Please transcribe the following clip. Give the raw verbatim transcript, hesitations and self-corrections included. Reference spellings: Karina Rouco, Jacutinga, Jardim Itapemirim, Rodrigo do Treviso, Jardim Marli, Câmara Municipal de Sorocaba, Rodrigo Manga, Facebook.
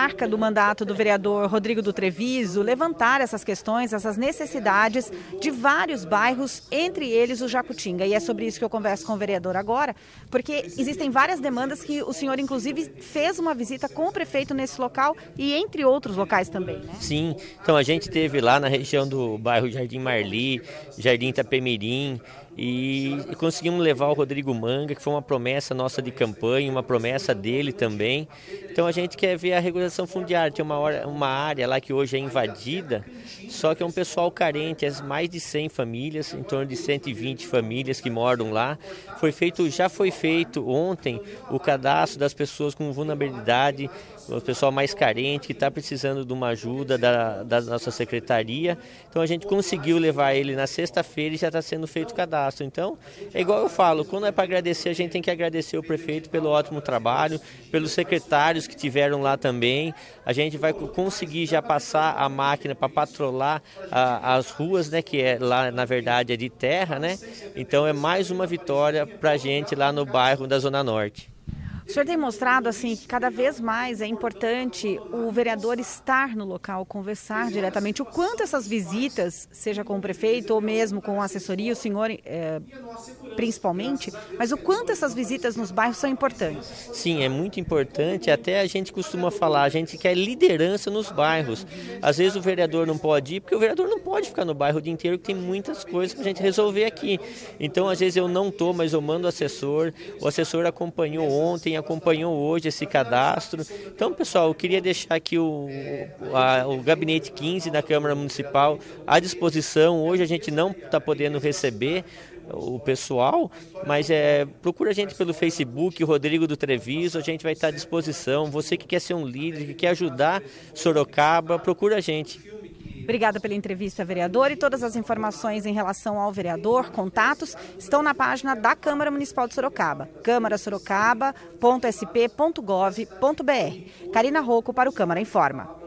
marca do mandato do vereador Rodrigo do Treviso levantar essas questões, essas necessidades de vários bairros, entre eles o Jacutinga. E é sobre isso que eu converso com o vereador agora, porque existem várias demandas que o senhor, inclusive, fez uma visita com o prefeito nesse local e entre outros locais também, né? Sim, então a gente teve lá na região do bairro Jardim Marli, Jardim Itapemirim, e conseguimos levar o Rodrigo Manga, que foi uma promessa nossa de campanha, uma promessa dele também. Então a gente quer ver a regularização fundiária. Tem uma, hora, uma área lá que hoje é invadida, só que é um pessoal carente, as mais de cem famílias, em torno de cento e vinte famílias que moram lá. Foi feito, já foi feito ontem o cadastro das pessoas com vulnerabilidade, o pessoal mais carente, que está precisando de uma ajuda da, da nossa secretaria. Então a gente conseguiu levar ele na sexta-feira e já está sendo feito o cadastro. Então, é igual eu falo, quando é para agradecer, a gente tem que agradecer o prefeito pelo ótimo trabalho, pelos secretários que tiveram lá também. A gente vai conseguir já passar a máquina para patrolar a, as ruas, né, que é, lá na verdade é de terra, né? Então é mais uma vitória para a gente lá no bairro da Zona Norte. O senhor tem mostrado assim, que cada vez mais é importante o vereador estar no local, conversar diretamente. O quanto essas visitas, seja com o prefeito ou mesmo com a assessoria, o senhor é, principalmente, mas o quanto essas visitas nos bairros são importantes? Sim, é muito importante. Até a gente costuma falar, a gente quer liderança nos bairros. Às vezes o vereador não pode ir, porque o vereador não pode ficar no bairro o dia inteiro, que tem muitas coisas para a gente resolver aqui. Então, às vezes eu não estou, mas eu mando o assessor. O assessor acompanhou ontem, acompanhou hoje esse cadastro. Então, pessoal, eu queria deixar aqui o, a, o gabinete quinze da Câmara Municipal à disposição. Hoje a gente não está podendo receber o pessoal, mas é, procura a gente pelo Facebook, Rodrigo do Treviso, a gente vai estar à disposição. Você que quer ser um líder, que quer ajudar Sorocaba, procura a gente. Obrigada pela entrevista, vereador, e todas as informações em relação ao vereador, contatos, estão na página da Câmara Municipal de Sorocaba, câmara sorocaba ponto s p ponto gov ponto br. Karina Rouco para o Câmara Informa.